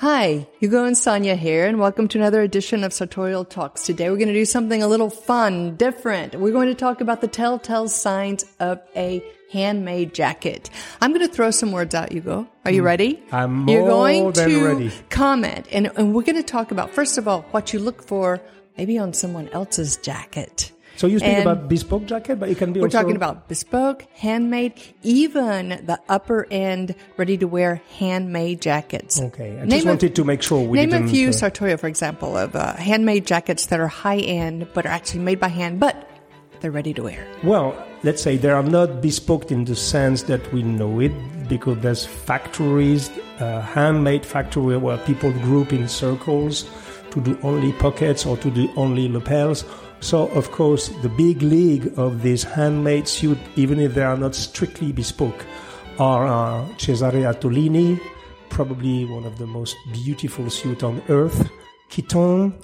Hi, Hugo and Sonia here, and welcome to another edition of Sartorial Talks. Today we're going to do something a little fun, different. We're going to talk about the telltale signs of a handmade jacket. I'm going to throw some words out, Hugo. Are you ready? I'm more You're going than to ready. Comment, and we're going to talk about, first of all, what you look for maybe on someone else's jacket. So you speak about bespoke jacket, but it can be We're talking about bespoke, handmade, even the upper end, ready-to-wear handmade jackets. Okay, I just wanted to make sure we didn't... Name a few, Sartoria, for example, of handmade jackets that are high-end, but are actually made by hand, but they're ready-to-wear. Well, let's say they are not bespoke in the sense that we know it, because there's factories, handmade factory where people group in circles to do only pockets or to do only lapels. So, of course, the big league of these handmade suits, even if they are not strictly bespoke, are Cesare Attolini, probably one of the most beautiful suits on earth, Kiton,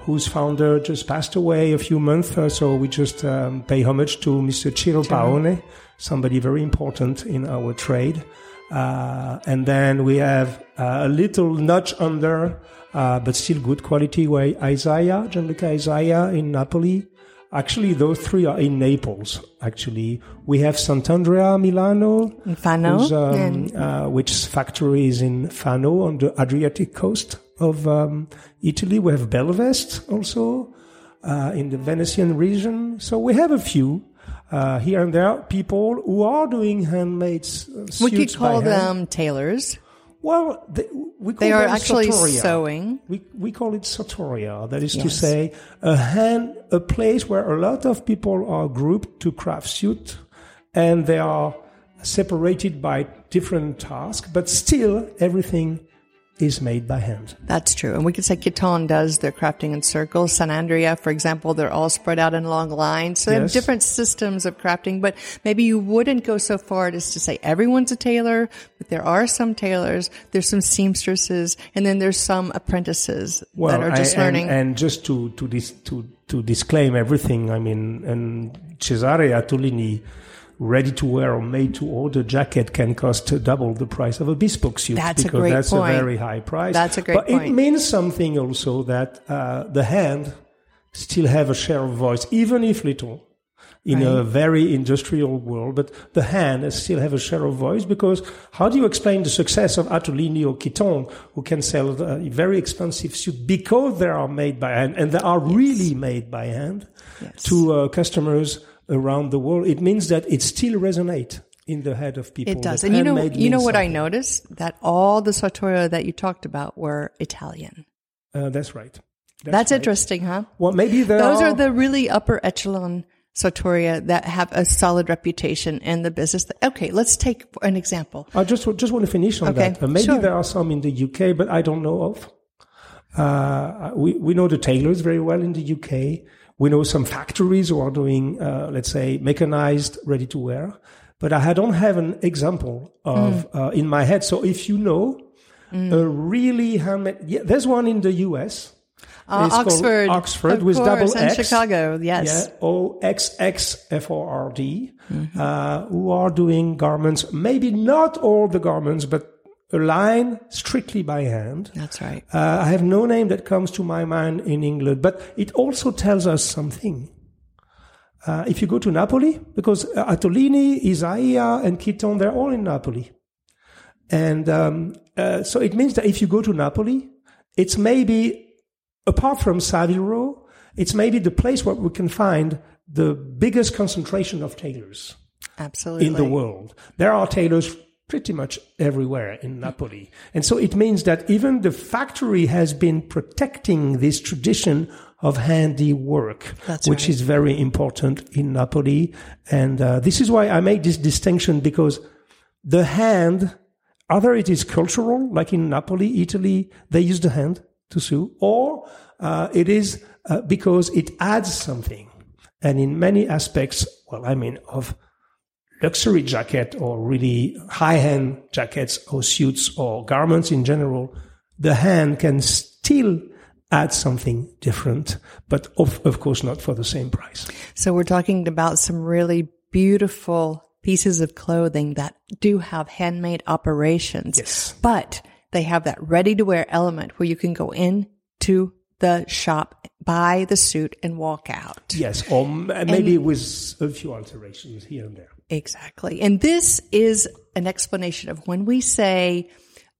whose founder just passed away a few months, so we just pay homage to Mr. Ciro Paone, somebody very important in our trade. And then we have a little notch under, but still good quality, where Isaia, Gianluca Isaia in Napoli. Actually, those three are in Naples, actually. We have Sant'Andrea Milano, which factory is in Fano on the Adriatic coast of Italy. We have Belvest also in the Venetian region. So we have a few. Here and there, people who are doing handmade suits. We could call them tailors. Well, we call them actually Sartoria. Sewing. We call it Sartoria. That is to say, a place where a lot of people are grouped to craft suit, and they are separated by different tasks, but still everything is made by hand. That's true. And we could say Kiton does their crafting in circles. Sant'Andrea, for example, they're all spread out in long lines. So they have different systems of crafting, but maybe you wouldn't go so far as to say everyone's a tailor, but there are some tailors, there's some seamstresses, and then there's some apprentices that are just learning. And just to disclaim everything, I mean, and Cesare Attolini, ready-to-wear or made-to-order jacket can cost double the price of a bespoke suit. That's a very high price. That's a great point. But it means something also that the hand still have a share of voice, even if little, in a very industrial world. But the hand still have a share of voice because how do you explain the success of Attolini or Kiton, who can sell a very expensive suit because they are made by hand, and they are really made by hand to customers around the world? It means that it still resonates in the head of people. It does. And you know what I noticed? That all the Sartoria that you talked about were Italian. That's right. That's interesting, huh? Well, maybe those are the really upper echelon Sartoria that have a solid reputation in the business. Okay, let's take an example. I just want to finish on that. There are some in the UK, but I don't know of. We know the tailors very well in the UK. We know some factories who are doing, let's say, mechanized ready-to-wear, but I don't have an example of in my head. So if you know a really handmade, there's one in the U.S. Oxford with double X. In Chicago, yes. Yeah, OXXFORD, who are doing garments, maybe not all the garments, but a line strictly by hand. That's right. I have no name that comes to my mind in England, but it also tells us something. If you go to Napoli, because Attolini, Isaia, and Kiton, they're all in Napoli. And so it means that if you go to Napoli, it's maybe, apart from Savile Row, it's maybe the place where we can find the biggest concentration of tailors. Absolutely. In the world. There are tailors pretty much everywhere in Napoli. And so it means that even the factory has been protecting this tradition of handiwork, which is very important in Napoli. And this is why I made this distinction, because the hand, either it is cultural, like in Napoli, Italy, they use the hand to sew, or it is because it adds something. And in many aspects, of luxury jacket or really high-end jackets or suits or garments in general, the hand can still add something different, but of course not for the same price. So we're talking about some really beautiful pieces of clothing that do have handmade operations. Yes. But They have that ready-to-wear element where you can go in to the shop, buy the suit, and walk out. Yes, or maybe with a few alterations here and there. Exactly. And this is an explanation of when we say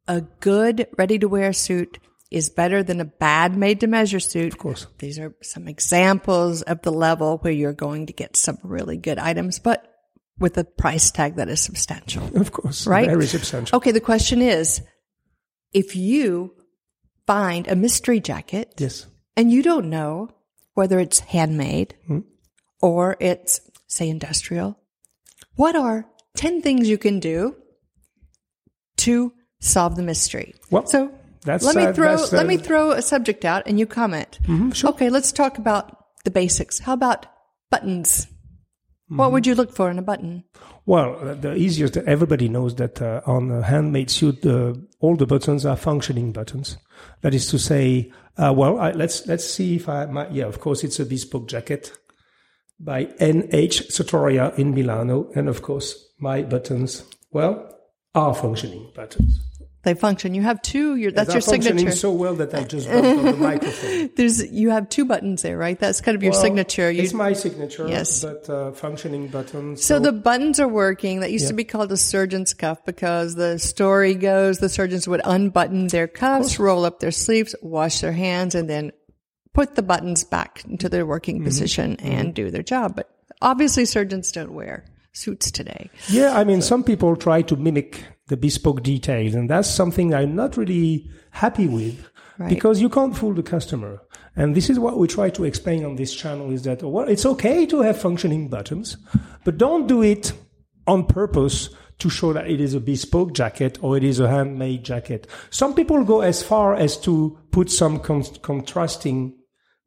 a good ready-to-wear suit is better than a bad made-to-measure suit. Of course. These are some examples of the level where you're going to get some really good items, but with a price tag that is substantial. Of course. Right? Very substantial. Okay, the question is, if you find a mystery jacket, yes, and you don't know whether it's handmade or it's, say, industrial, what are 10 things you can do to solve the mystery? Well, so let me throw a subject out and you comment. Mm-hmm, sure. Okay, let's talk about the basics. How about buttons? Mm-hmm. What would you look for in a button? Well, the easiest, everybody knows that on a handmade suit, all the buttons are functioning buttons. That is to say, let's see if I might. Yeah, of course, it's a bespoke jacket by N.H. Sartoria in Milano. And of course, my buttons, are functioning buttons. They function. You have two. That's your signature. They're functioning so well that I just bumped on the microphone. You have two buttons there, right? That's kind of your signature. It's my signature, yes. But functioning buttons. So the buttons are working. That used to be called a surgeon's cuff because the story goes the surgeons would unbutton their cuffs, roll up their sleeves, wash their hands, and then put the buttons back into their working position and do their job. But obviously surgeons don't wear suits today. Yeah, I mean, some people try to mimic the bespoke details, and that's something I'm not really happy with, because you can't fool the customer. And this is what we try to explain on this channel, is that it's okay to have functioning buttons, but don't do it on purpose to show that it is a bespoke jacket or it is a handmade jacket. Some people go as far as to put some contrasting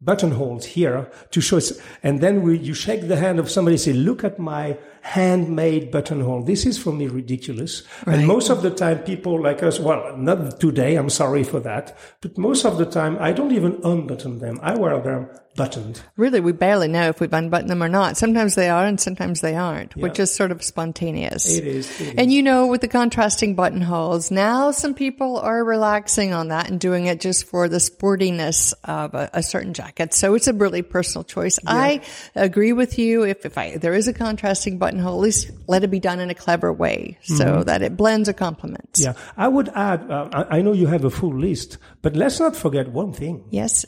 buttonholes here to show, and then you shake the hand of somebody and say, look at my handmade buttonhole. This is for me ridiculous. Right. And most of the time people like us, not today, I'm sorry for that, but most of the time I don't even unbutton them. I wear them buttoned. Really, we barely know if we've unbuttoned them or not. Sometimes they are and sometimes they aren't, which is sort of spontaneous. It is. And with the contrasting buttonholes, now some people are relaxing on that and doing it just for the sportiness of a certain jacket. So it's a really personal choice. Yeah. I agree with you. If there is a contrasting buttonhole, at least let it be done in a clever way so that it blends or complements. Yeah. I would add, I know you have a full list, but let's not forget one thing. Yes.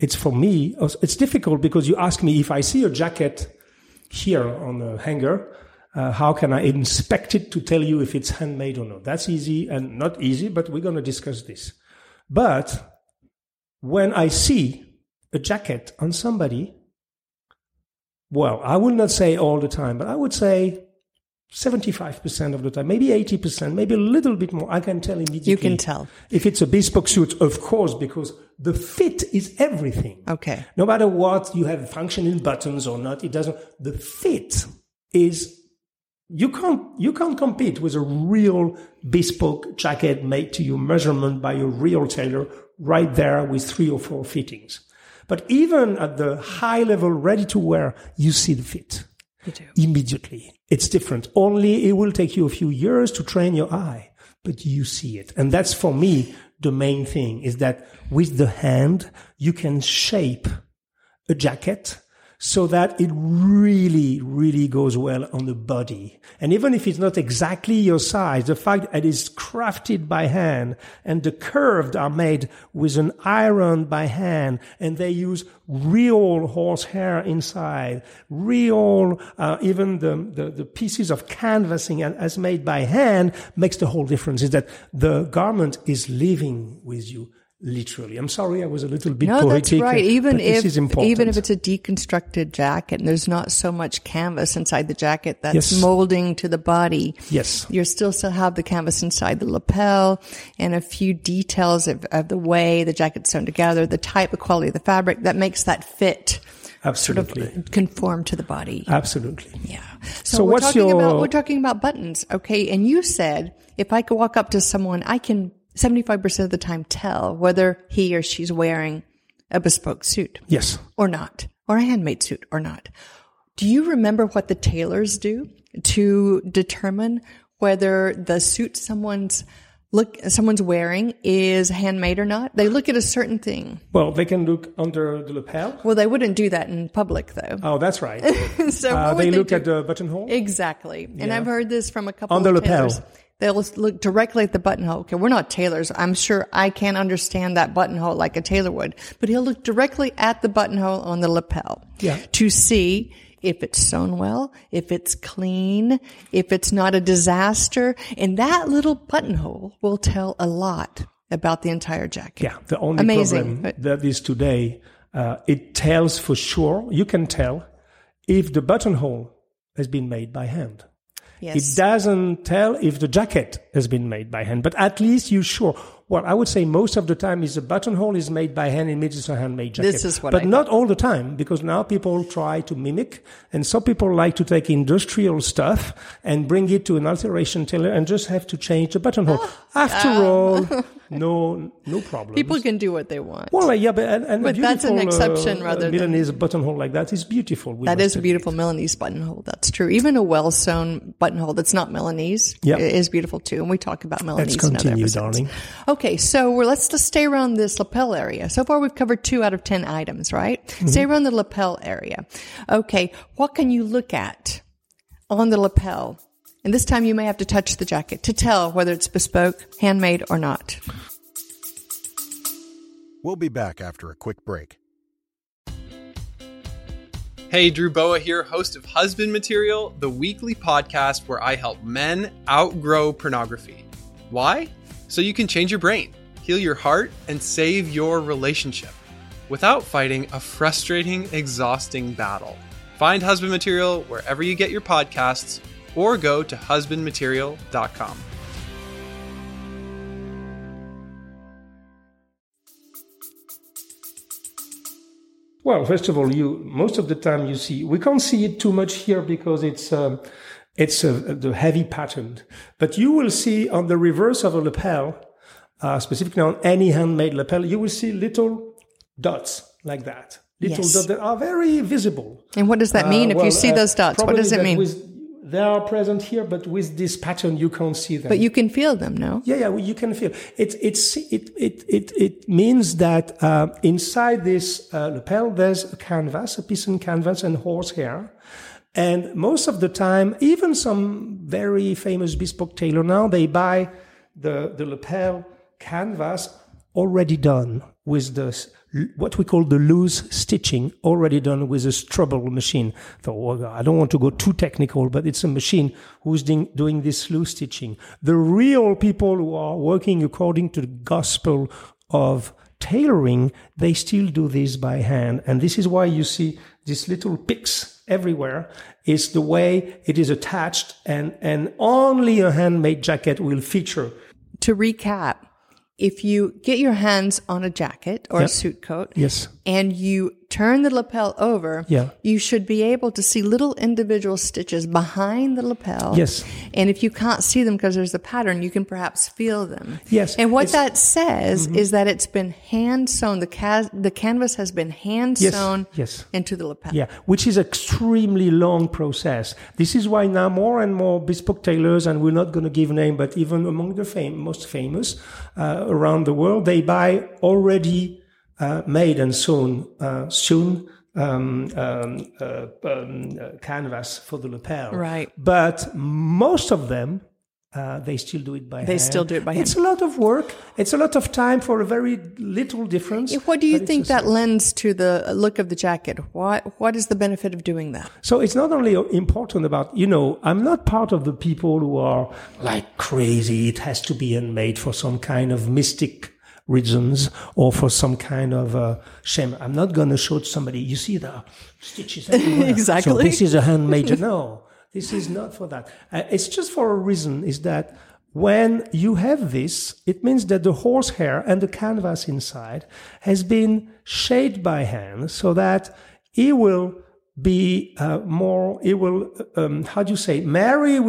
It's for me, it's difficult because you ask me if I see a jacket here on the hanger, how can I inspect it to tell you if it's handmade or not? That's easy and not easy, but we're going to discuss this. But when I see a jacket on somebody, I will not say all the time, but I would say 75% of the time, maybe 80%, maybe a little bit more. I can tell immediately. You can tell. If it's a bespoke suit, of course, because the fit is everything. Okay. No matter what, you have functioning buttons or not, it doesn't. The fit is, you can't compete with a real bespoke jacket made to your measurement by your real tailor right there with 3 or 4 fittings. But even at the high level, ready to wear, you see the fit. You do. Immediately. It's different. Only it will take you a few years to train your eye, but you see it. And that's for me the main thing, is that with the hand, you can shape a jacket so that it really, really goes well on the body. And even if it's not exactly your size, the fact that it is crafted by hand and the curves are made with an iron by hand and they use real horsehair inside, real, even the pieces of canvassing as made by hand makes the whole difference, is that the garment is living with you. Literally. I'm sorry I was a little bit poetic. No, that's right. Even if it's a deconstructed jacket and there's not so much canvas inside the jacket that's molding to the body. Yes. You still have the canvas inside the lapel and a few details of the way the jacket's sewn together, the type of quality of the fabric that makes that fit. Absolutely. Sort of conform to the body. Absolutely. Yeah. So we're talking about buttons. Okay. And you said, if I could walk up to someone, I can 75% of the time tell whether he or she's wearing a bespoke suit. Yes. Or not. Or a handmade suit or not. Do you remember what the tailors do to determine whether the suit someone's look someone's wearing is handmade or not. They look at a certain thing. Well, they can look under the lapel. Well, they wouldn't do that in public, though. Oh, that's right. So they look at the buttonhole. Exactly. Yeah. And I've heard this from a couple of tailors. They'll look directly at the buttonhole. Okay, we're not tailors. I'm sure I can't understand that buttonhole like a tailor would. But he'll look directly at the buttonhole on the lapel to see if it's sewn well, if it's clean, if it's not a disaster. And that little buttonhole will tell a lot about the entire jacket. Yeah, the only problem that is today, it tells for sure, you can tell, if the buttonhole has been made by hand. Yes. It doesn't tell if the jacket has been made by hand, but at least you're sure. Well, I would say most of the time is a buttonhole is made by hand, it means it's a handmade jacket. This is what but I not all the time, because now people try to mimic, and some people like to take industrial stuff and bring it to an alteration tailor and just have to change the buttonhole. After all, no problem. People can do what they want. Well, yeah, but that's an exception rather than Milanese buttonhole like that is beautiful. That is a beautiful Milanese buttonhole. That's true. Even a well-sewn buttonhole that's not Milanese is beautiful too. And we talk about Milanese. Let's continue, darling. Okay, so let's stay around this lapel area. So far, we've covered 2 out of 10 items, right? Mm-hmm. Stay around the lapel area. Okay, what can you look at on the lapel? And this time you may have to touch the jacket to tell whether it's bespoke, handmade, or not. We'll be back after a quick break. Hey, Drew Boa here, host of Husband Material, the weekly podcast where I help men outgrow pornography. Why? So you can change your brain, heal your heart, and save your relationship without fighting a frustrating, exhausting battle. Find Husband Material wherever you get your podcasts, or go to husbandmaterial.com. Well, first of all, most of the time you see, we can't see it too much here because it's the heavy pattern. But you will see on the reverse of a lapel, specifically on any handmade lapel, you will see little dots like that. Little dots that are very visible. And what does that mean if you see those dots? What does it mean? They are present here, but with this pattern, you can't see them. But you can feel them, no? Yeah, well, you can feel. It means that inside this lapel, there's a piece of canvas and horsehair. And most of the time, even some very famous bespoke tailor now, they buy the lapel canvas already done with what we call the loose stitching, already done with a stubble machine. So I don't want to go too technical, but it's a machine who's doing this loose stitching. The real people who are working according to the gospel of tailoring, they still do this by hand. And this is why you see these little picks everywhere. It's the way it is attached, and only a handmade jacket will feature. To recap, if you get your hands on a jacket or a suit coat and you turn the lapel over, you should be able to see little individual stitches behind the lapel. Yes. And if you can't see them because there's a pattern, you can perhaps feel them. Yes. And what that says is that it's been hand-sewn. The canvas has been hand-sewn into the lapel. Yeah, which is an extremely long process. This is why now more and more bespoke tailors, and we're not going to give name, but even among the most famous around the world, they buy already made and sewn canvas for the lapel. Right. But most of them, they still do it by hand. They still do it by hand. It's a lot of work. It's a lot of time for a very little difference. What do you think that lends to the look of the jacket? What is the benefit of doing that? So it's not only important about, I'm not part of the people who are like crazy. It has to be handmade for some kind of mystic reasons or for some kind of shame. I'm not going to show to somebody, you see the stitches everywhere. Exactly. So this is a handmade. No. This is not for that. It's just for a reason, is that when you have this, it means that the horsehair and the canvas inside has been shaped by hand so that it will be marry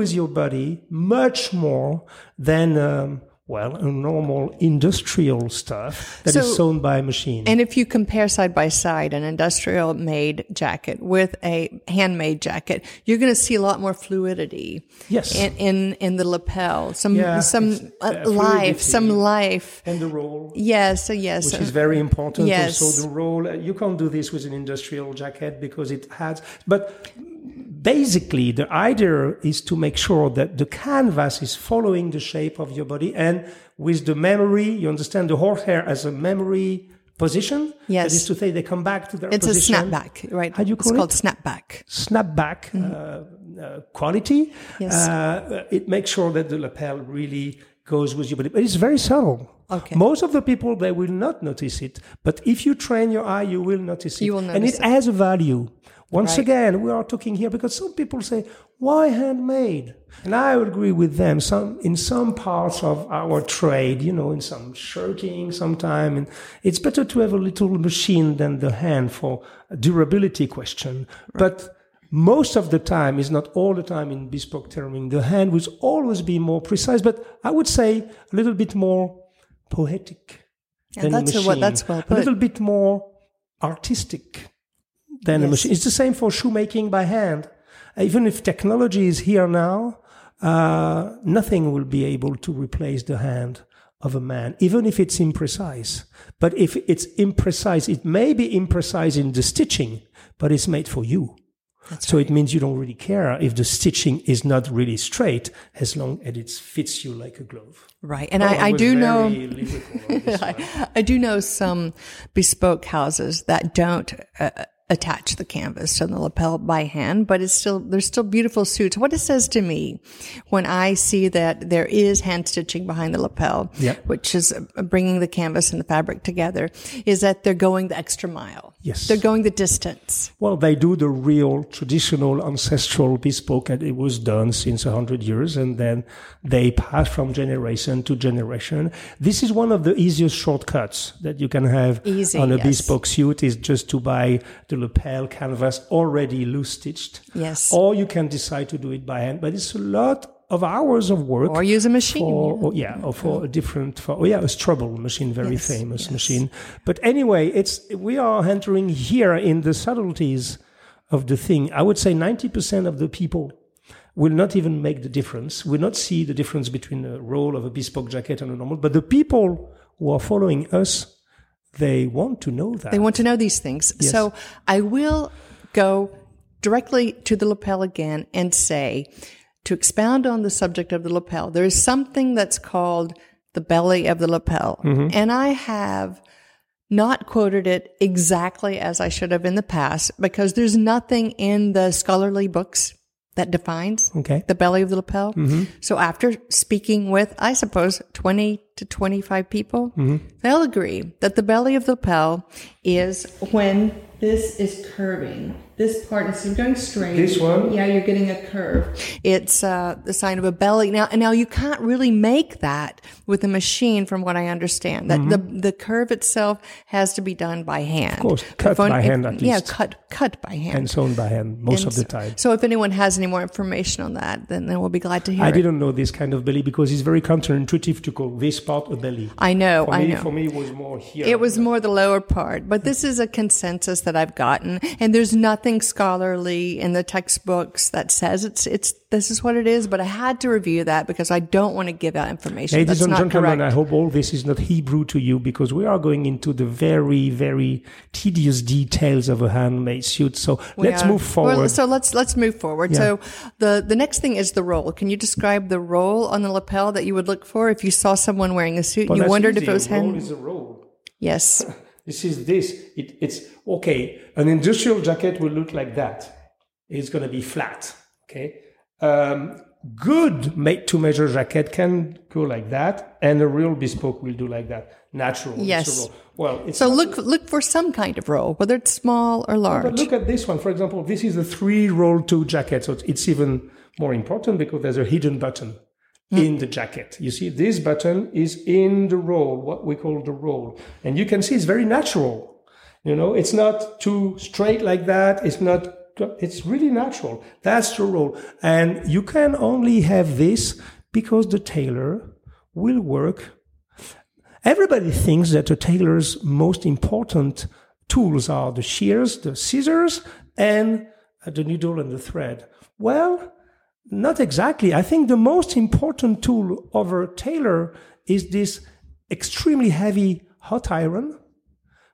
with your body much more than well, a normal industrial stuff that is sewn by a machine. And if you compare side by side an industrial made jacket with a handmade jacket, you're going to see a lot more fluidity. Yes. In the lapel, some life. And the roll. Yes, yes. Which is very important. Yes. Also the roll. You can't do this with an industrial jacket because it has, but basically, the idea is to make sure that the canvas is following the shape of your body, and with the memory, you understand the horsehair as a memory position. Yes. That is to say, they come back to their position. It's a snapback, right? How do you call it? It's called snapback. Snapback quality. Yes. It makes sure that the lapel really goes with your body, but it's very subtle. Okay. Most of the people, they will not notice it, but if you train your eye, you will notice it. You will notice and it has a value. Once again, we are talking here because some people say, why handmade? And I would agree with them. In some parts of our trade, you know, in some shirting, sometime, and it's better to have a little machine than the hand for a durability question. Right. But most of the time, is not all the time in bespoke tailoring, the hand will always be more precise, but I would say a little bit more poetic than a machine. That's well put. A little bit more artistic than a machine. It's the same for shoemaking by hand. Even if technology is here now, nothing will be able to replace the hand of a man, even if it's imprecise. But if it's imprecise, it may be imprecise in the stitching, but it's made for you. It means you don't really care if the stitching is not really straight, as long as it fits you like a glove. Right. And I do know some bespoke houses that don't attach the canvas to the lapel by hand, but there's still beautiful suits. What it says to me when I see that there is hand stitching behind the lapel, which is bringing the canvas and the fabric together, is that they're going the extra mile. Yes. They're going the distance. Well, they do the real traditional ancestral bespoke, and it was done since 100 years, and then they pass from generation to generation. This is one of the easiest shortcuts that you can have on a bespoke suit, is just to buy the lapel canvas already loose stitched. Yes. Or you can decide to do it by hand, but it's a lot of hours of work. Or use a machine. Or a Strobel machine, very famous machine. But anyway, we are entering here in the subtleties of the thing. I would say 90% of the people will not even make the difference, will not see the difference between the roll of a bespoke jacket and a normal, but the people who are following us, they want to know that. They want to know these things. Yes. So I will go directly to the lapel again and say, to expound on the subject of the lapel, there is something that's called the belly of the lapel. Mm-hmm. And I have not quoted it exactly as I should have in the past, because there's nothing in the scholarly books that defines the belly of the lapel. Mm-hmm. So after speaking with, I suppose, 20 to 25 people, they'll agree that the belly of the lapel is when this is curving. This part, instead of going straight, this one? Yeah, you're getting a curve. It's the sign of a belly. Now you can't really make that with a machine, from what I understand. That the curve itself has to be done by hand. Of course, cut by hand at least. Yeah, cut by hand. And sewn by hand most of the time. So if anyone has any more information on that, then we'll be glad to hear it. I didn't know this kind of belly, because it's very counterintuitive to call this part a belly. I know. For me, it was more here. It was more the lower part. But this is a consensus that I've gotten, and there's nothing scholarly in the textbooks that says this is what it is, but I had to review that because I don't want to give out information. Ladies and gentlemen, I hope all this is not Hebrew to you, because we are going into the very, very tedious details of a handmade suit. So let's move forward. Let's move forward. Yeah. So the next thing is the roll. Can you describe the roll on the lapel that you would look for if you saw someone wearing a suit? You wondered if it was hand. Roll is a roll. Yes. This. It's okay. An industrial jacket will look like that. It's going to be flat. Okay. Good made-to-measure jacket can go like that, and a real bespoke will do like that. Natural. Yes. Look for some kind of roll, whether it's small or large. But look at this one. For example, this is a 3-roll 2 jacket, so it's even more important because there's a hidden button in the jacket. You see, this button is in the roll, what we call the roll. And you can see it's very natural. You know, it's not too straight like that. It's really natural. That's the roll. And you can only have this because the tailor will work. Everybody thinks that a tailor's most important tools are the shears, the scissors, and the needle and the thread. Well, not exactly. I think the most important tool of a tailor is this extremely heavy hot iron,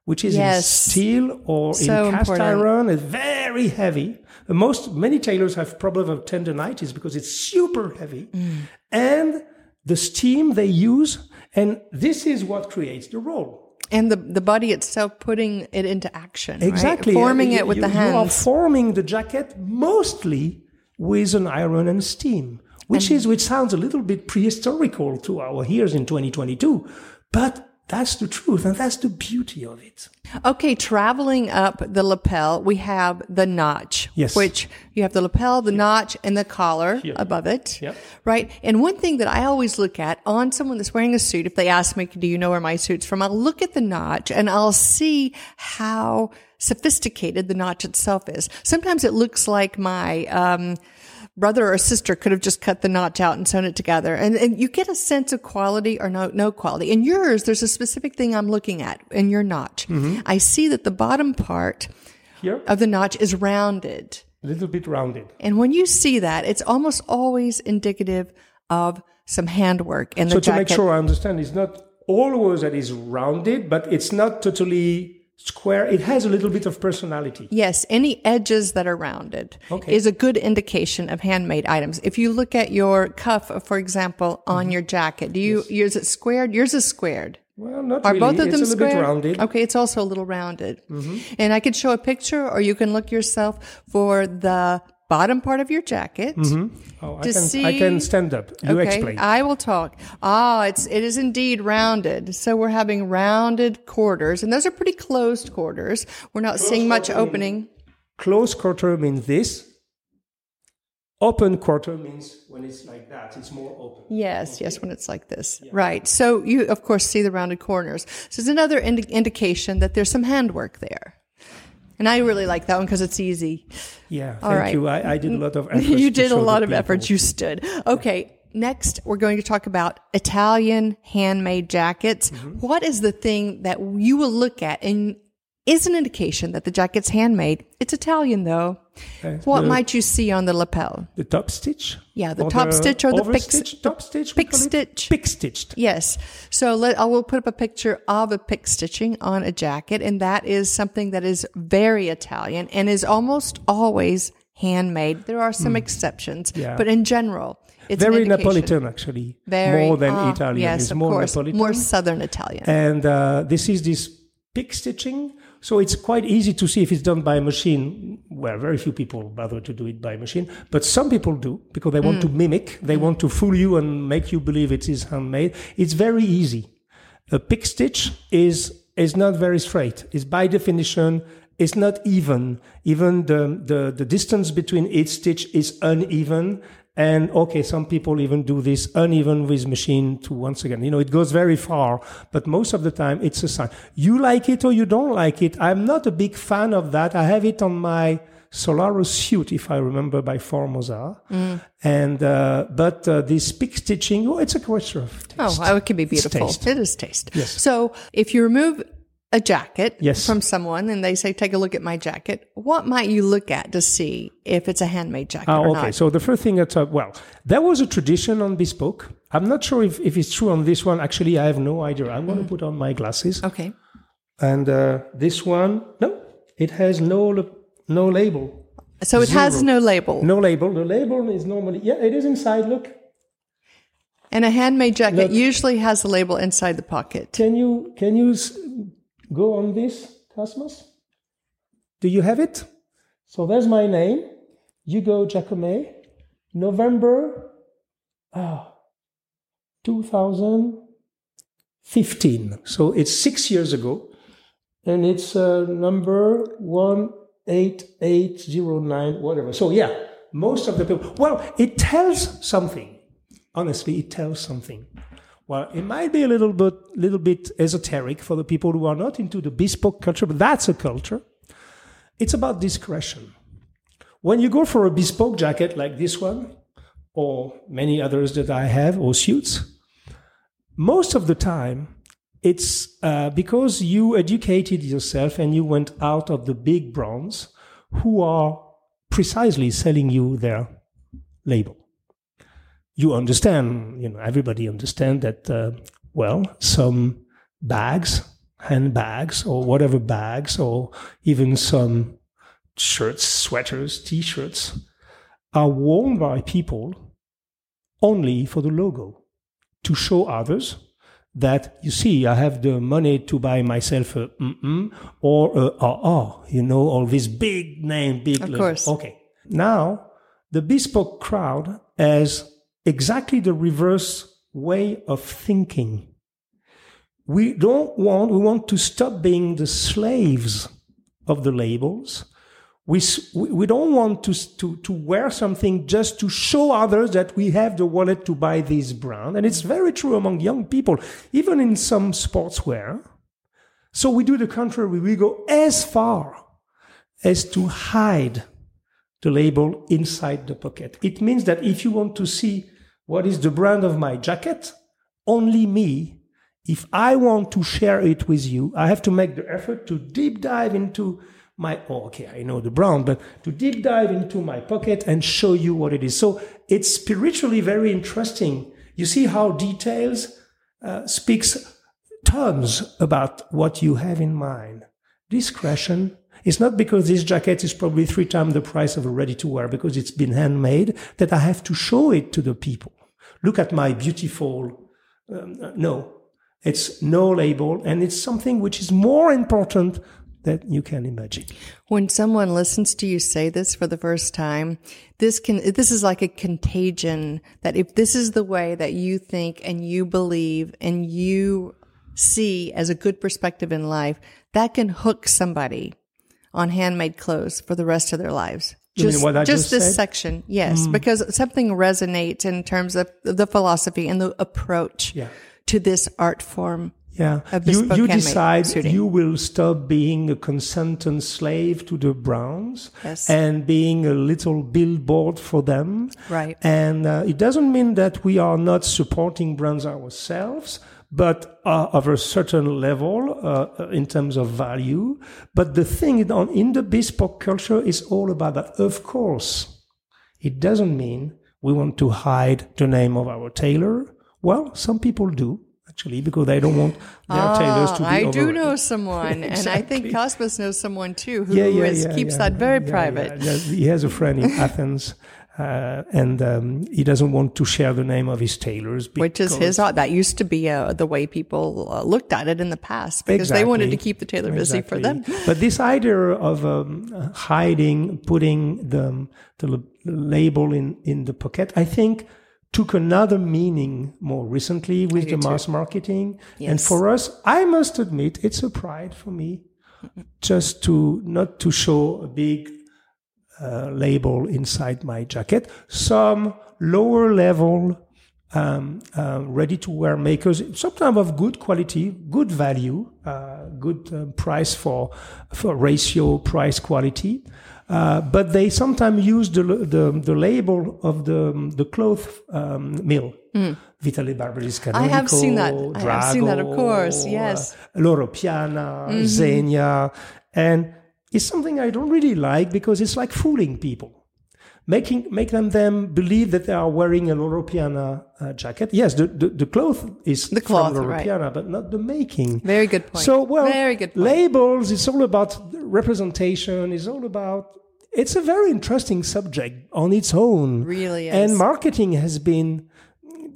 which is in steel or so in cast iron. It's very heavy. Many tailors have problems of tendonitis because it's super heavy. Mm. And the steam they use, and this is what creates the roll. And the body itself, putting it into action. Exactly. Right? Forming it with the hands. You are forming the jacket mostly with an iron and steam, which sounds a little bit prehistorical to our ears in 2022, but that's the truth, and that's the beauty of it. Okay, traveling up the lapel, we have the notch. Yes. Which you have the lapel, the notch, and the collar above it. Yep. Right? And one thing that I always look at on someone that's wearing a suit, if they ask me, do you know where my suit's from? I'll look at the notch, and I'll see how sophisticated the notch itself is. Sometimes it looks like my brother or sister could have just cut the notch out and sewn it together. And you get a sense of quality or no quality. In yours, there's a specific thing I'm looking at in your notch. Mm-hmm. I see that the bottom part of the notch is rounded. A little bit rounded. And when you see that, it's almost always indicative of some handwork in the jacket. So to make sure I understand, it's not always that it's rounded, but it's not totally square. It has a little bit of personality. Yes, any edges that are rounded is a good indication of handmade items. If you look at your cuff, for example, on your jacket, yours is squared? Yours is squared. Well, not really. Are both of them squared? It's a little bit rounded. Okay, it's also a little rounded. Mm-hmm. And I could show a picture, or you can look yourself for the bottom part of your jacket. Mm-hmm. Oh, I can stand up. You explain. I will talk. It is indeed rounded. So we're having rounded quarters, and those are pretty closed quarters. We're not seeing much opening. Closed quarter means this. Open quarter means when it's like that, it's more open. Yes, when it's like this. Yeah. Right. So you, of course, see the rounded corners. So it's another indication that there's some handwork there. And I really like that one because it's easy. Yeah, thank you. I did a lot of efforts. You did a lot of efforts. You stood. Okay, next we're going to talk about Italian handmade jackets. Mm-hmm. What is the thing that you will look at and is an indication that the jacket's handmade? It's Italian, though. What might you see on the lapel? The top stitch? Yeah, the top stitch or the pick stitch. Top stitch? Pick stitch. Pick stitched. Yes. So I will put up a picture of a pick stitching on a jacket, and that is something that is very Italian and is almost always handmade. There are some exceptions, but in general, it's very Napolitan, actually. More than Italian. Yes, it's more Napolitan. More Southern Italian. And this is this pick stitching. So it's quite easy to see if it's done by a machine. Well, very few people bother to do it by machine, but some people do because they want to mimic. They want to fool you and make you believe it is handmade. It's very easy. A pick stitch is not very straight. It's by definition, it's not even. Even the distance between each stitch is uneven. And some people even do this uneven with machine to once again. It goes very far, but most of the time it's a sign. You like it or you don't like it. I'm not a big fan of that. I have it on my Solaro suit, if I remember, by Formosa. Mm. And, but this pick stitching, it's a question of taste. Oh, it can be beautiful. It is taste. Yes. So if you remove a jacket from someone and they say, take a look at my jacket, what might you look at to see if it's a handmade jacket or not? So the first thing that's, there was a tradition on bespoke. I'm not sure if it's true on this one. Actually, I have no idea. I'm going to put on my glasses. Okay. And this one, no, it has no label. So it has no label. No label. The label is normally, it is inside, look. And a handmade jacket usually has a label inside the pocket. Can you go on this, Cosmos? Do you have it? So there's my name. Hugo Jacome. November 2015. So it's 6 years ago. And it's number 18809, whatever. So most of the people. Well, it tells something. Honestly, it tells something. Well, it might be a little bit esoteric for the people who are not into the bespoke culture, but that's a culture. It's about discretion. When you go for a bespoke jacket like this one, or many others that I have, or suits, most of the time, it's because you educated yourself and you went out of the big brands who are precisely selling you their label. You understand, you know, everybody understands that, well, some bags, handbags or whatever bags, or even some shirts, sweaters, T-shirts are worn by people only for the logo, to show others that, you see, I have the money to buy myself a mm-mm or a ah, you know, all this big name, big label. Of course. Okay. Now, the bespoke crowd has exactly the reverse way of thinking. We don't want, we want to stop being the slaves of the labels. We don't want to wear something just to show others that we have the wallet to buy this brand. And it's very true among young people, even in some sportswear. So we do the contrary. We go as far as to hide the label inside the pocket. It means that if you want to see what is the brand of my jacket, only me. If I want to share it with you, I have to make the effort to deep dive into my, I know the brand, but to deep dive into my pocket and show you what it is. So it's spiritually very interesting. You see how details speaks terms about what you have in mind. Discretion is not because this jacket is probably 3 times the price of a ready-to-wear because it's been handmade that I have to show it to the people. Look at my beautiful, no. It's no label, and it's something which is more important than you can imagine. When someone listens to you say this for the first time, this is like a contagion, that if this is the way that you think and you believe and you see as a good perspective in life, that can hook somebody on handmade clothes for the rest of their lives. Just this said? Section, yes, because something resonates in terms of the philosophy and the approach. Yeah. To this art form, yeah, of bespoke handmade. You decide shooting. You will stop being a consentant slave to the Browns, yes, and being a little billboard for them. Right. And it doesn't mean that we are not supporting brands ourselves, but of a certain level in terms of value. But the thing in the bespoke culture is all about that. Of course, it doesn't mean we want to hide the name of our tailor. Well, some people do, actually, because they don't want their tailors to be I do know someone, exactly. And I think Cosmas knows someone, too, who keeps that very private. Yeah. He has a friend in Athens, and he doesn't want to share the name of his tailors. Which is his art. That used to be the way people looked at it in the past, because they wanted to keep the tailor busy for them. But this idea of hiding, putting the label in the pocket, I think, took another meaning more recently with the mass marketing. Yes. And for us, I must admit, it's a pride for me just to not to show a big label inside my jacket. Some lower level ready-to-wear makers, sometimes of good quality, good value, good price for ratio price quality. But they sometimes use the label of the cloth mill, Vitale Barberis Canonico. I have seen that. I have seen that, of course. Yes, Loro Piana, Zegna, and it's something I don't really like because it's like fooling people, making them believe that they are wearing a Loro Piana jacket. Yes, the cloth is from Loro Piana, but not the making. Very good point. So, very good point. Labels. It's all about representation. It's all about. It's a very interesting subject on its own. Really is. And marketing has been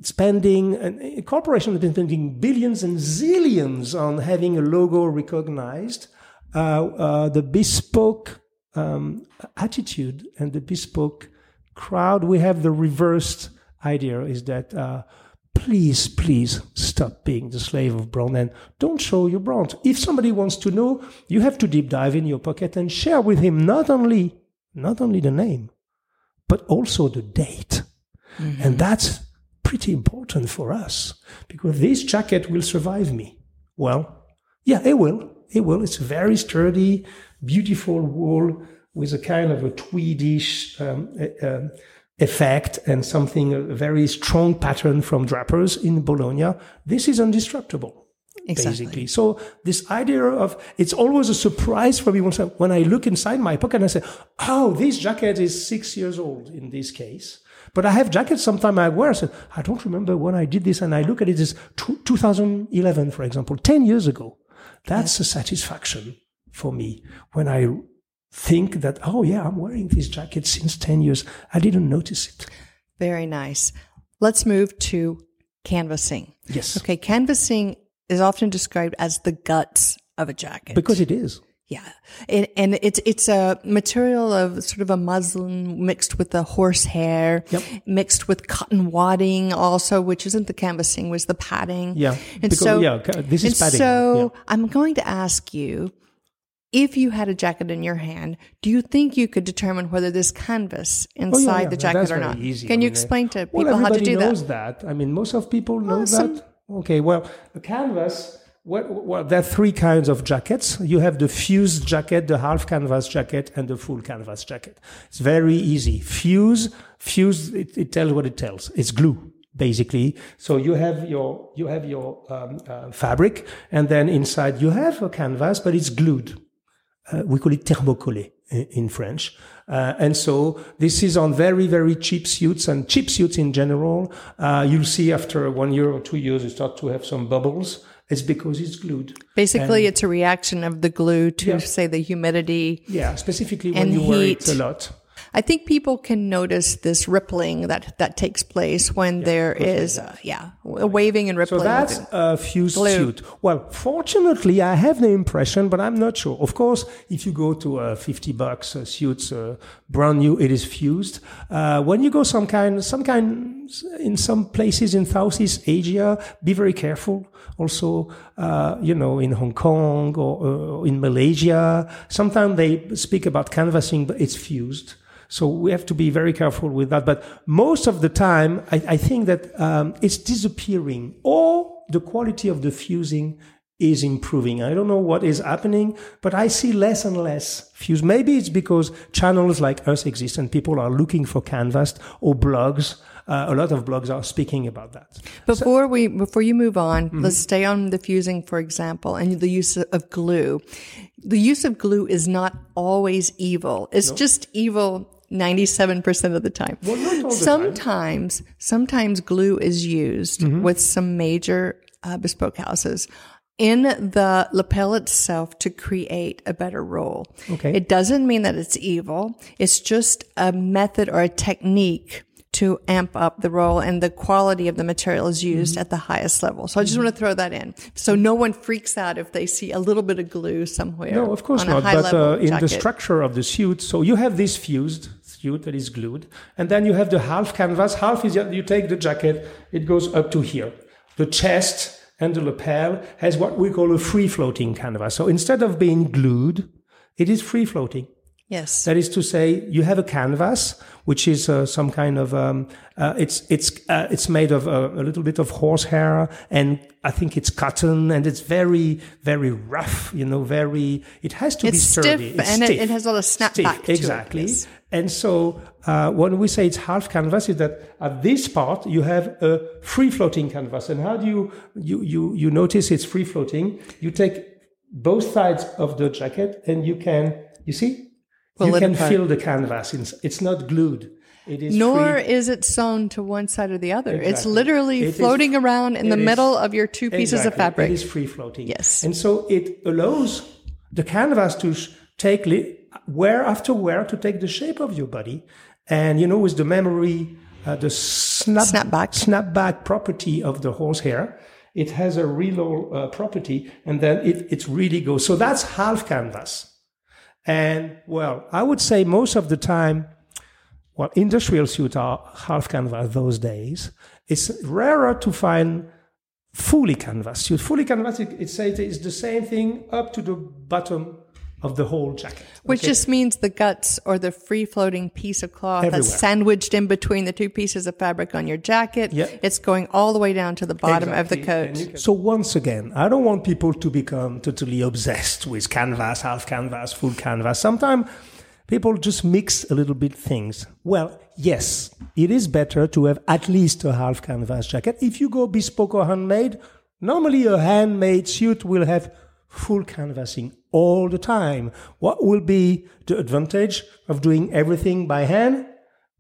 spending, and corporations have been spending billions and zillions on having a logo recognized. The bespoke attitude and the bespoke crowd, we have the reversed idea is that please stop being the slave of brand and don't show your brand. If somebody wants to know, you have to deep dive in your pocket and share with him not only the name, but also the date. Mm-hmm. And that's pretty important for us because this jacket will survive me. Well, yeah, it will. It's a very sturdy, beautiful wool with a kind of a tweedish effect and something, a very strong pattern from Drapers in Bologna, this is indestructible. Exactly. Basically. So this idea of, it's always a surprise for me when I look inside my pocket and I say, oh, this jacket is 6 years old in this case. But I have jackets sometimes I wear. So I don't remember when I did this. And I look at it as 2011, for example, 10 years ago. That's a satisfaction for me when I think that, oh yeah, I'm wearing this jacket since 10 years. I didn't notice it. Very nice. Let's move to canvassing. Yes. Okay. Canvassing is often described as the guts of a jacket. Because it is. Yeah. And it's a material of sort of a muslin mixed with the horsehair, mixed with cotton wadding also, which isn't the canvassing, was the padding. Yeah. And because, so, yeah, this is padding. So I'm going to ask you, if you had a jacket in your hand, do you think you could determine whether there's canvas inside the jacket or not? Easy. Can you explain to people how to do that? Everybody knows that. I mean, most of people know that. Okay, well, the canvas, well, there are three kinds of jackets. You have the fused jacket, the half canvas jacket, and the full canvas jacket. It's very easy. Fuse, it tells what it tells. It's glue, basically. So you have your fabric, and then inside you have a canvas, but it's glued. We call it thermocollé in French. And so this is on very, very cheap suits and cheap suits in general. You'll see after 1 year or 2 years, you start to have some bubbles. It's because it's glued. Basically, it's a reaction of the glue to, say, the humidity. Yeah, specifically when you wear it a lot. I think people can notice this rippling that takes place when there is a waving and rippling. So that's a fused suit. Well, fortunately, I have the impression, but I'm not sure. Of course, if you go to $50 suits, brand new, it is fused. When you go some kind in some places in Southeast Asia, be very careful. Also, in Hong Kong or in Malaysia, sometimes they speak about canvassing, but it's fused. So we have to be very careful with that. But most of the time, I think that it's disappearing, or the quality of the fusing is improving. I don't know what is happening, but I see less and less fuse. Maybe it's because channels like us exist and people are looking for canvas, or blogs. A lot of blogs are speaking about that. Before you move on, let's stay on the fusing, for example, and the use of glue. The use of glue is not always evil. It's just evil 97% of the time. Well, not all the time. Sometimes glue is used with some major bespoke houses in the lapel itself to create a better roll. Okay. It doesn't mean that it's evil. It's just a method or a technique to amp up the roll, and the quality of the material is used at the highest level. So I just want to throw that in. So no one freaks out if they see a little bit of glue somewhere. No, of course not. But in the structure of the suit, so you have this fused suit that is glued, and then you have the half canvas. Half is, you take the jacket, it goes up to here. The chest and the lapel has what we call a free-floating canvas. So instead of being glued, it is free-floating. Yes. That is to say, you have a canvas, which is some kind of it's made of a little bit of horsehair, and I think it's cotton, and it's very, very rough. It has to be sturdy. Stiff, it has all the snapback. Exactly. Yes. And so when we say it's half canvas, is that at this part you have a free floating canvas. And how do you notice it's free floating? You take both sides of the jacket, and you see. You can feel the canvas. It's not glued. Is it sewn to one side or the other. Exactly. It's literally floating around in the middle of your two pieces of fabric. It is free floating. Yes. And so it allows the canvas to take wear after wear to take the shape of your body. And, with the memory, the snapback property of the horsehair, it has a reload property, and then it really goes. So that's half canvas. And, well, I would say most of the time, industrial suits are half canvas those days. It's rarer to find fully canvas suit. Fully canvas, it says it's the same thing up to the bottom of the whole jacket. Which just means the guts or the free-floating piece of cloth that's sandwiched in between the two pieces of fabric on your jacket. Yep. It's going all the way down to the bottom of the coat. So once again, I don't want people to become totally obsessed with canvas, half canvas, full canvas. Sometimes people just mix a little bit things. Well, yes, it is better to have at least a half canvas jacket. If you go bespoke or handmade, normally a handmade suit will have full canvassing all the time. What will be the advantage of doing everything by hand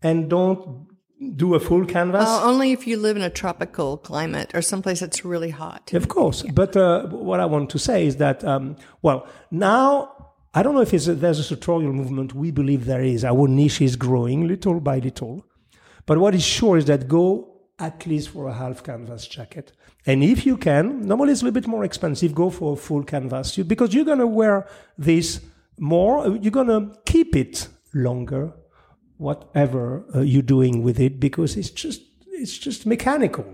and don't do a full canvas? Only if you live in a tropical climate or someplace that's really hot. Of course. Yeah. But what I want to say is that, now, I don't know if there's a sartorial movement. We believe there is. Our niche is growing little by little. But what is sure is that go at least for a half canvas jacket. And if you can, normally it's a little bit more expensive, go for a full canvas suit because you're going to wear this more. You're going to keep it longer, whatever you're doing with it, because it's just mechanical.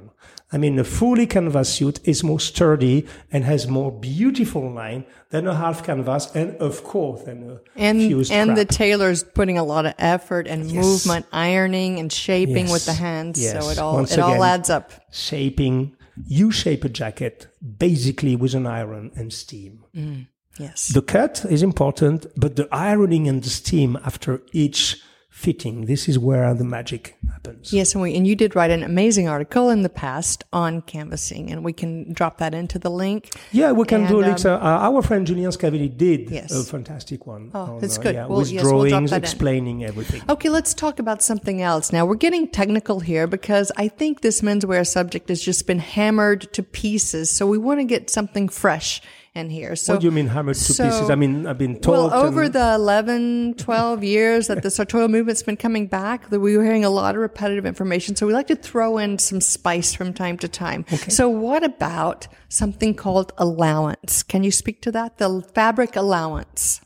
I mean, a fully canvas suit is more sturdy and has more beautiful line than a half canvas, and of course, than a fused and the tailor's putting a lot of effort and movement, ironing and shaping with the hands, so it all adds up. Shaping, you shape a jacket basically with an iron and steam. Mm. Yes, the cut is important, but the ironing and the steam after each fitting. This is where the magic happens. Yes, and you did write an amazing article in the past on canvassing, and we can drop that into the link. Yeah, we can do a link. Our friend Julian Scavelli did a fantastic one. Oh, that's good. With drawings explaining everything. Okay, let's talk about something else. Now, we're getting technical here because I think this menswear subject has just been hammered to pieces, so we want to get something fresh in here. So, what do you mean hammered to pieces? I mean, I've been told... Well, over the 11, 12 years that the sartorial movement's been coming back, that we were hearing a lot of repetitive information, so we like to throw in some spice from time to time. Okay. So what about something called allowance? Can you speak to that? The fabric allowance.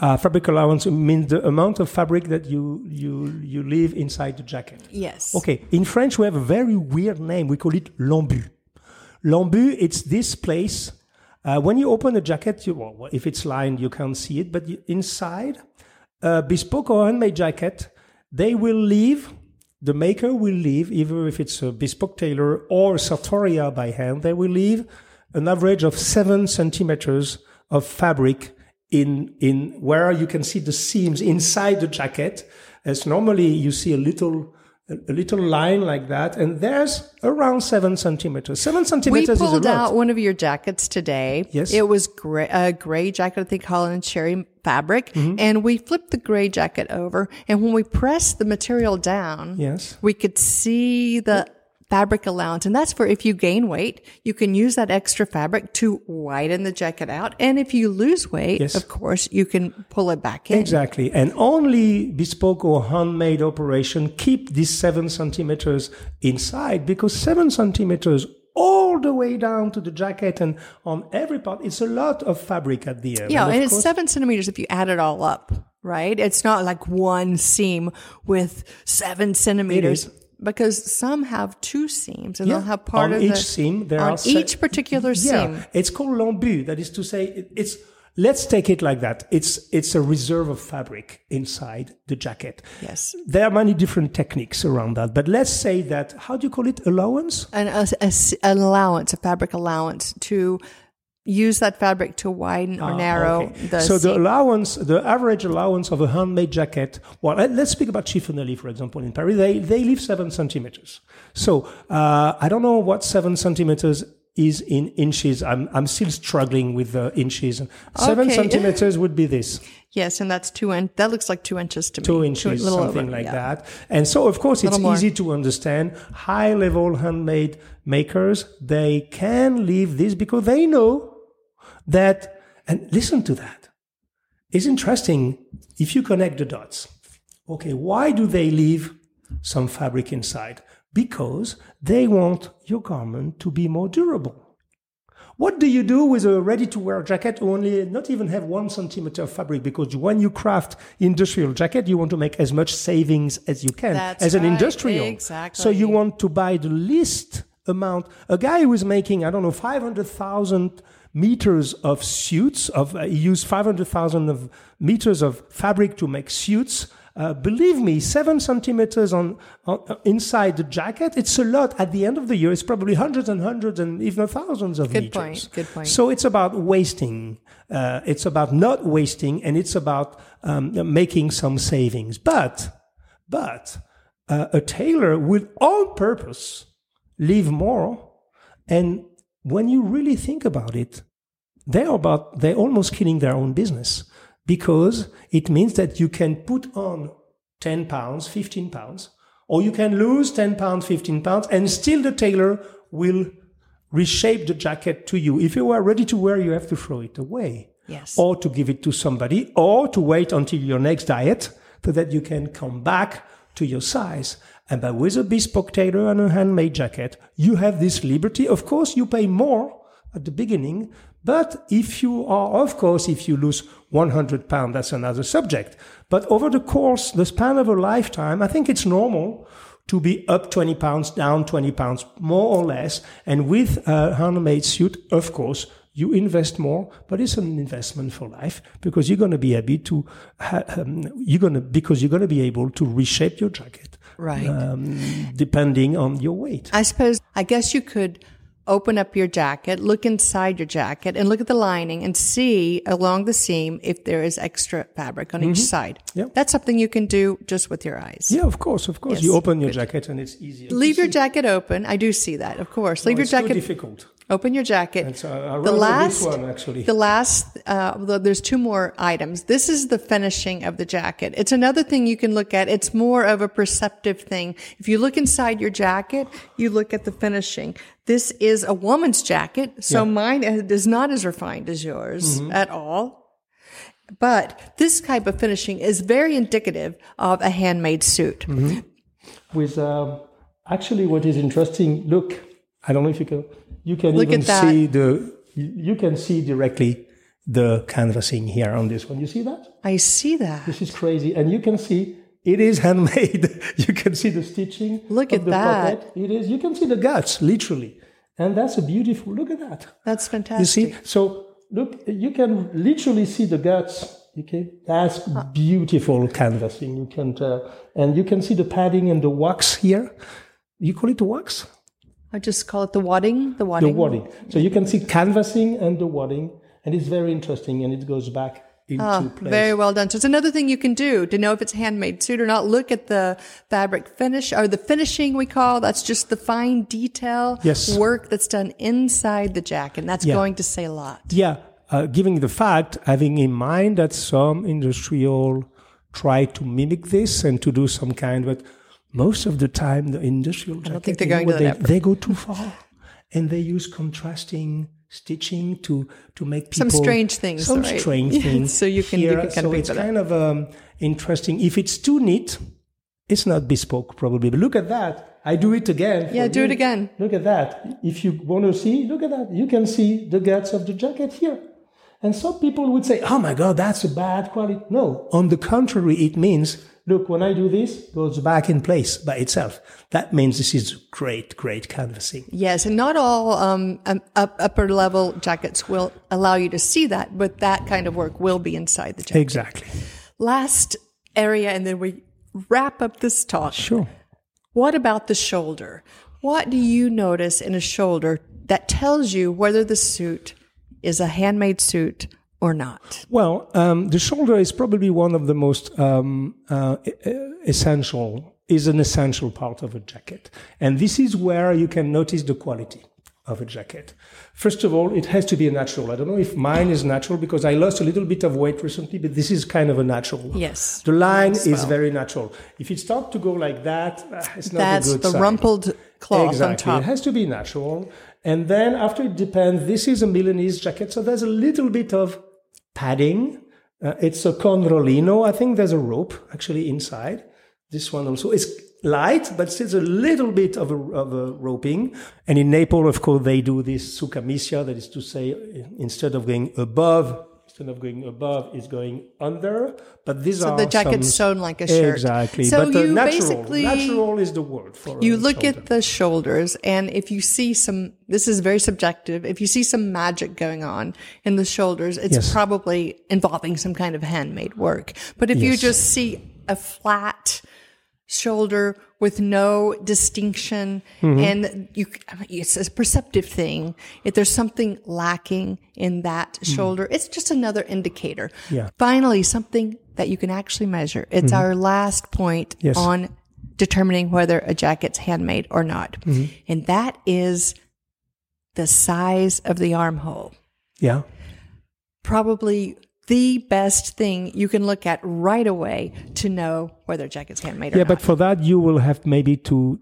Fabric allowance means the amount of fabric that you leave inside the jacket. Yes. Okay. In French, we have a very weird name. We call it l'embu. L'embu, it's this place... when you open a jacket, if it's lined, you can't see it. But inside a bespoke or handmade jacket, the maker will leave, even if it's a bespoke tailor or sartoria by hand, they will leave an average of 7 centimeters of fabric in where you can see the seams inside the jacket. As normally you see a little line like that, and there's around 7 centimeters. 7 centimeters is a lot. We pulled out one of your jackets today. Yes. It was a gray jacket, I think, Holland cherry fabric. Mm-hmm. And we flipped the gray jacket over, and when we pressed the material down, we could see the fabric allowance. And that's for if you gain weight, you can use that extra fabric to widen the jacket out. And if you lose weight, of course, you can pull it back in. Exactly. And only bespoke or handmade operation keep these 7 centimeters inside, because 7 centimeters all the way down to the jacket and on every part, it's a lot of fabric at the end. Yeah, and it's 7 centimeters if you add it all up, right? It's not like one seam with 7 centimeters. Because some have two seams, and they'll have part of each seam. There are each particular seam. It's called l'embu. That is to say, let's take it like that. It's a reserve of fabric inside the jacket. Yes, there are many different techniques around that. But let's say that, how do you call it? Allowance? An allowance, a fabric allowance to use that fabric to widen or narrow the seam. So the allowance, the average allowance of a handmade jacket, well, let's speak about Cifonelli, for example, in Paris. They leave 7 centimeters. So I don't know what 7 centimeters is in inches. I'm still struggling with the inches. 7 centimeters would be this. Yes, and that's that looks like 2 inches to me. 2 inches, something like that. And so, of course, it's easy to understand. High-level handmade makers, they can leave this because they know that, and listen to that. It's interesting if you connect the dots. Okay, why do they leave some fabric inside? Because they want your garment to be more durable. What do you do with a ready-to-wear jacket who only not even have 1 centimeter of fabric? Because when you craft industrial jacket, you want to make as much savings as you can. That's as an industrial. Exactly. So you want to buy the least amount. A guy who is making, 500,000 meters of suits, he used 500,000 meters of fabric to make suits. Believe me, 7 centimeters on inside the jacket, it's a lot. At the end of the year, it's probably hundreds and hundreds and even thousands of meters. Good point. So it's about wasting. It's about not wasting, and it's about making some savings. But a tailor will on purpose leave more. And when you really think about it, they're almost killing their own business, because it means that you can put on 10 pounds, 15 pounds, or you can lose 10 pounds, 15 pounds, and still the tailor will reshape the jacket to you. If you are ready to wear, you have to throw it away. Yes. Or to give it to somebody, or to wait until your next diet so that you can come back to your size. And but with a bespoke tailor and a handmade jacket, you have this liberty. Of course, you pay more at the beginning, but if you lose 100 pounds, that's another subject. But over the span of a lifetime, I think it's normal to be up 20 pounds, down 20 pounds, more or less. And with a handmade suit, of course, you invest more, but it's an investment for life, because you're going to be able to reshape your jacket, right? Depending on your weight. I guess you could open up your jacket, look inside your jacket, and look at the lining and see along the seam if there is extra fabric on each side. Yeah. That's something you can do just with your eyes. Yeah, of course. Yes. You open your jacket and it's easier. Leave your jacket open. I do see that, of course. It's jacket. It's too difficult. Open your jacket. And so I wrote this one, actually. There's two more items. This is the finishing of the jacket. It's another thing you can look at. It's more of a perceptive thing. If you look inside your jacket, you look at the finishing. This is a woman's jacket, so mine is not as refined as yours at all. But this type of finishing is very indicative of a handmade suit. Mm-hmm. With actually, what is interesting, look, I don't know if you can... You can You can see directly the canvassing here on this one. You see that? I see that. This is crazy, and you can see it is handmade. You can see the stitching. Look at that. Pocket. It is. You can see the guts, literally, and that's a beautiful. Look at that. That's fantastic. You see? So look, you can literally see the guts. Okay, that's beautiful canvassing. You can and you can see the padding and the wax here. You call it wax? I just call it the wadding. The wadding. So you can see canvassing and the wadding, and it's very interesting, and it goes back into place. Very well done. So it's another thing you can do to know if it's handmade suit or not. Look at the fabric finish, or the finishing we call. That's just the fine detail work that's done inside the jacket, and that's going to say a lot. Yeah, given the fact, having in mind that some industrial try to mimic this and to do some kind of... Most of the time, the industrial jacket, I don't think they're going to that. They go too far, and they use contrasting stitching to make people some strange things. So you can it's kind of interesting. If it's too neat, it's not bespoke probably. But look at that! I do it again. Yeah, do it again. Look at that! If you want to see, look at that. You can see the guts of the jacket here. And some people would say, "Oh my God, that's a bad quality." No, on the contrary, it means. Look, when I do this, it goes back in place by itself. That means this is great, great canvassing. Yes, and not all upper-level jackets will allow you to see that, but that kind of work will be inside the jacket. Exactly. Last area, and then we wrap up this talk. Sure. What about the shoulder? What do you notice in a shoulder that tells you whether the suit is a handmade suit or not? Well, the shoulder is probably one of the most essential part of a jacket. And this is where you can notice the quality of a jacket. First of all, it has to be a natural. I don't know if mine is natural because I lost a little bit of weight recently, but this is kind of a natural. Yes. The line is very natural. If it starts to go like that, it's not a good sign. That's the rumpled cloth on top. It has to be natural. And then after it depends, this is a Milanese jacket, so there's a little bit of padding. It's a conrolino. I think there's a rope actually inside. This one also is light, but still a little bit of a roping. And in Naples, of course, they do this su camicia. That is to say, instead of going above, it's going under. But these are the jacket's sewn like a shirt. Exactly. So but you natural is the word for it. You look at the shoulders, and if you see this is very subjective. If you see some magic going on in the shoulders, it's probably involving some kind of handmade work. But if you just see a flat shoulder with no distinction. Mm-hmm. And it's a perceptive thing. If there's something lacking in that shoulder, it's just another indicator. Yeah. Finally, something that you can actually measure. It's our last point on determining whether a jacket's handmade or not. Mm-hmm. And that is the size of the armhole. Yeah. Probably the best thing you can look at right away to know whether a jacket's handmade or not. Yeah, but for that, you will have maybe to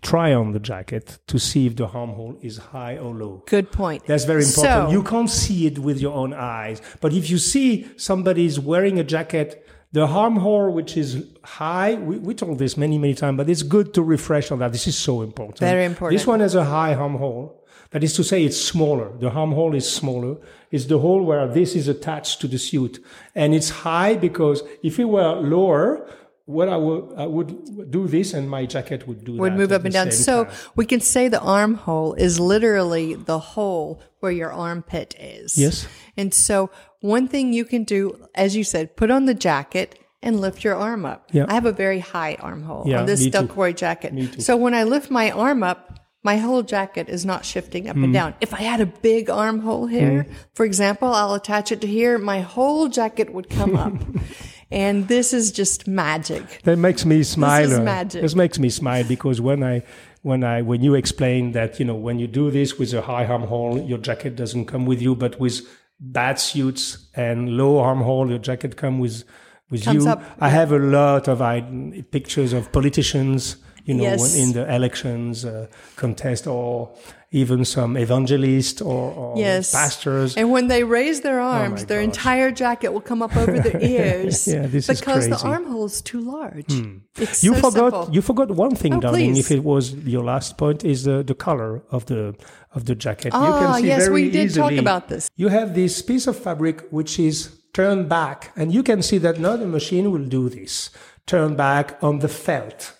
try on the jacket to see if the armhole is high or low. Good point. That's very important. So, you can't see it with your own eyes. But if you see somebody's wearing a jacket, the armhole, which is high, we told this many, many times, but it's good to refresh on that. This is so important. Very important. This one has a high armhole. That is to say, it's smaller. The armhole is smaller. It's the hole where this is attached to the suit. And it's high because if it were lower, I would do this and my jacket would do that. Would move up and down. So we can say the armhole is literally the hole where your armpit is. Yes. And so one thing you can do, as you said, put on the jacket and lift your arm up. Yeah. I have a very high armhole on this Delcore jacket. Me too. So when I lift my arm up, my whole jacket is not shifting up and down. If I had a big armhole here, for example, I'll attach it to here, my whole jacket would come up. And this is just magic. That makes me smile. This is magic. This makes me smile because when you explain that, when you do this with a high armhole, your jacket doesn't come with you, but with bad suits and low armhole, your jacket comes with comes you. Up. I have a lot of pictures of politicians, in the elections contest, or even some evangelists or pastors. And when they raise their arms, their entire jacket will come up over their ears. Because the armhole is too large. It's You forgot one thing, darling, please. If it was your last point, is the color of the jacket. You can see we did easily talk about this. You have this piece of fabric which is turned back, and you can see that now the machine will do this. Turn back on the felt.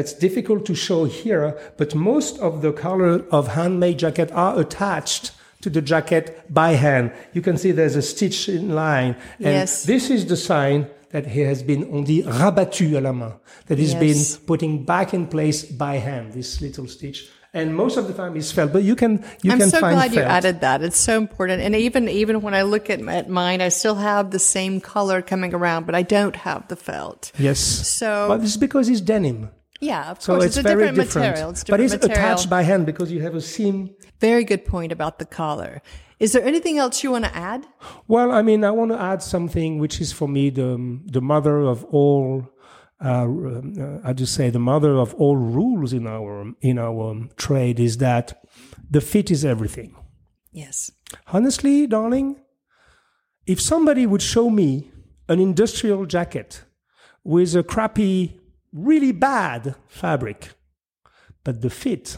It's difficult to show here, but most of the color of handmade jacket are attached to the jacket by hand. You can see there's a stitch in line. And this is the sign that he has been, on dit, rabattu à la main. That has been putting back in place by hand, this little stitch. And most of the time it's felt, but you can find felt. I'm so glad you added that. It's so important. And even when I look at mine, I still have the same color coming around, but I don't have the felt. Yes. So. Well, this is because it's denim. Yeah, of course. It's a different material. Attached by hand because you have a seam. Very good point about the collar. Is there anything else you want to add? Well, I want to add something which is for me the mother of all. I just say the mother of all rules in our trade is that the fit is everything. Yes. Honestly, darling, if somebody would show me an industrial jacket with a crappy, really bad fabric, but the fit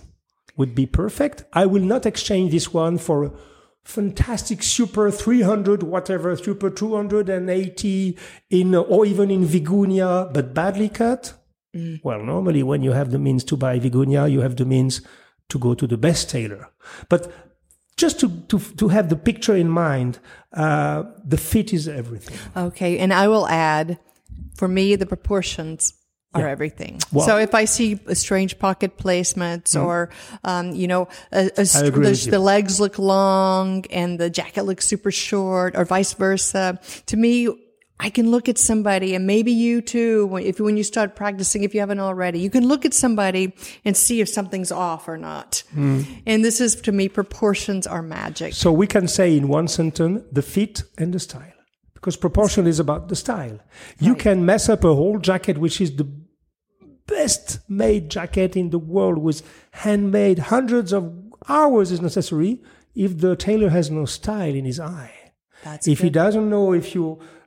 would be perfect, I will not exchange this one for a fantastic super 300 whatever, super 280 or even in Vigunia, but badly cut. Well, normally when you have the means to buy Vigunia, you have the means to go to the best tailor. But just to have the picture in mind, the fit is everything. Okay, and I will add, for me, the proportions are everything. Well, so if I see a strange pocket placements or, the legs look long and the jacket looks super short or vice versa, to me, I can look at somebody, and maybe you too, when you start practicing, if you haven't already, you can look at somebody and see if something's off or not. And this is, to me, proportions are magic. So we can say in one sentence, the fit and the style. Because proportion is about the style. You can mess up a whole jacket, which is the best made jacket in the world, with handmade, hundreds of hours is necessary, if the tailor has no style in his eye. If he doesn't know if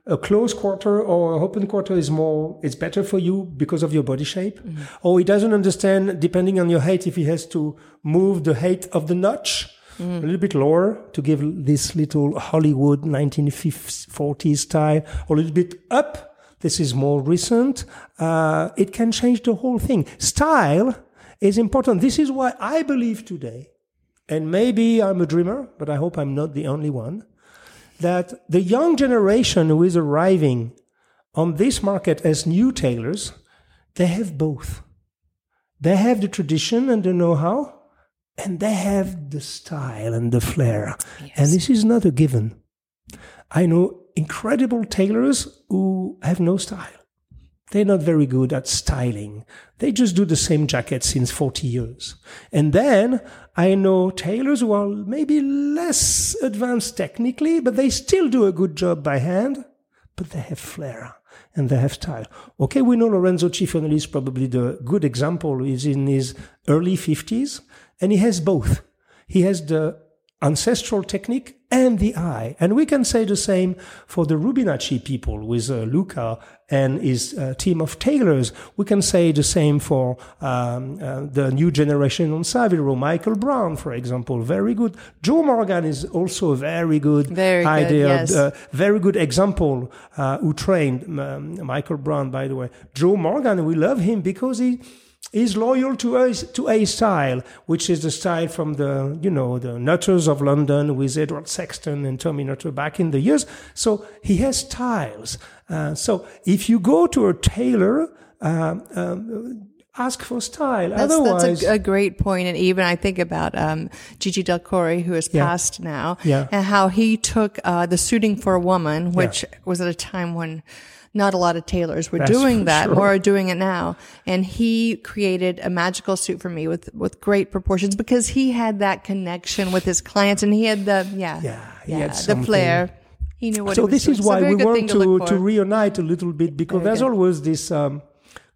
a close quarter or open quarter it's better for you because of your body shape. Or he doesn't understand, depending on your height, if he has to move the height of the notch. A little bit lower to give this little Hollywood 1940s style, or a little bit up. This is more recent. It can change the whole thing. Style is important. This is why I believe today, and maybe I'm a dreamer, but I hope I'm not the only one, that the young generation who is arriving on this market as new tailors, they have both. They have the tradition and the know-how, and they have the style and the flair. Yes. And this is not a given. I know incredible tailors who have no style. They're not very good at styling. They just do the same jacket since 40 years. And then I know tailors who are maybe less advanced technically, but they still do a good job by hand, but they have flair and they have style. Okay, we know Lorenzo Cifonelli is probably the good example. He's in his early 50s, and he has both. He has the ancestral technique and the eye. And we can say the same for the Rubinacci people with Luca and his team of tailors. We can say the same for the new generation on Savile Row. Michael Brown, for example, very good. Joe Morgan is also a very good example who trained Michael Brown, by the way. Joe Morgan, we love him because he is loyal to a style, which is the style from the Nutters of London with Edward Sexton and Tommy Nutter back in the years. So he has styles. So if you go to a tailor, ask for style. That's a great point. And even I think about Gigi Delcore, who is passed now, and how he took the suiting for a woman, which was at a time when not a lot of tailors were doing that, or are doing it now. And he created a magical suit for me with great proportions because he had that connection with his clients, and he had the flair. He knew what he was doing. So this is why we want to reunite a little bit, because there's always this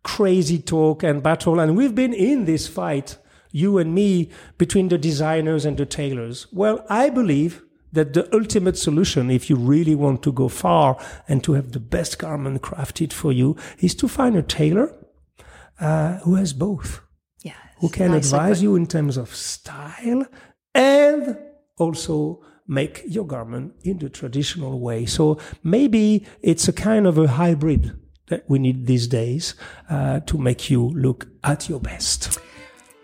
crazy talk and battle, and we've been in this fight, you and me, between the designers and the tailors. Well, I believe that the ultimate solution, if you really want to go far and to have the best garment crafted for you, is to find a tailor who has both, who can advise you in terms of style and also make your garment in the traditional way. So maybe it's a kind of a hybrid that we need these days to make you look at your best.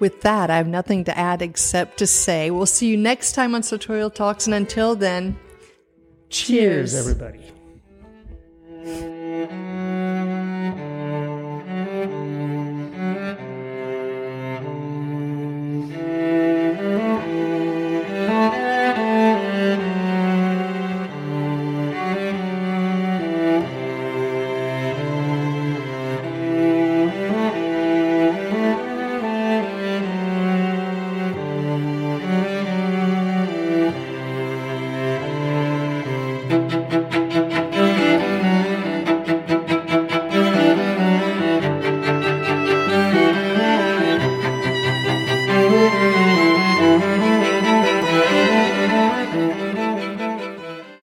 With that, I have nothing to add except to say we'll see you next time on Sartorial Talks. And until then, cheers, everybody.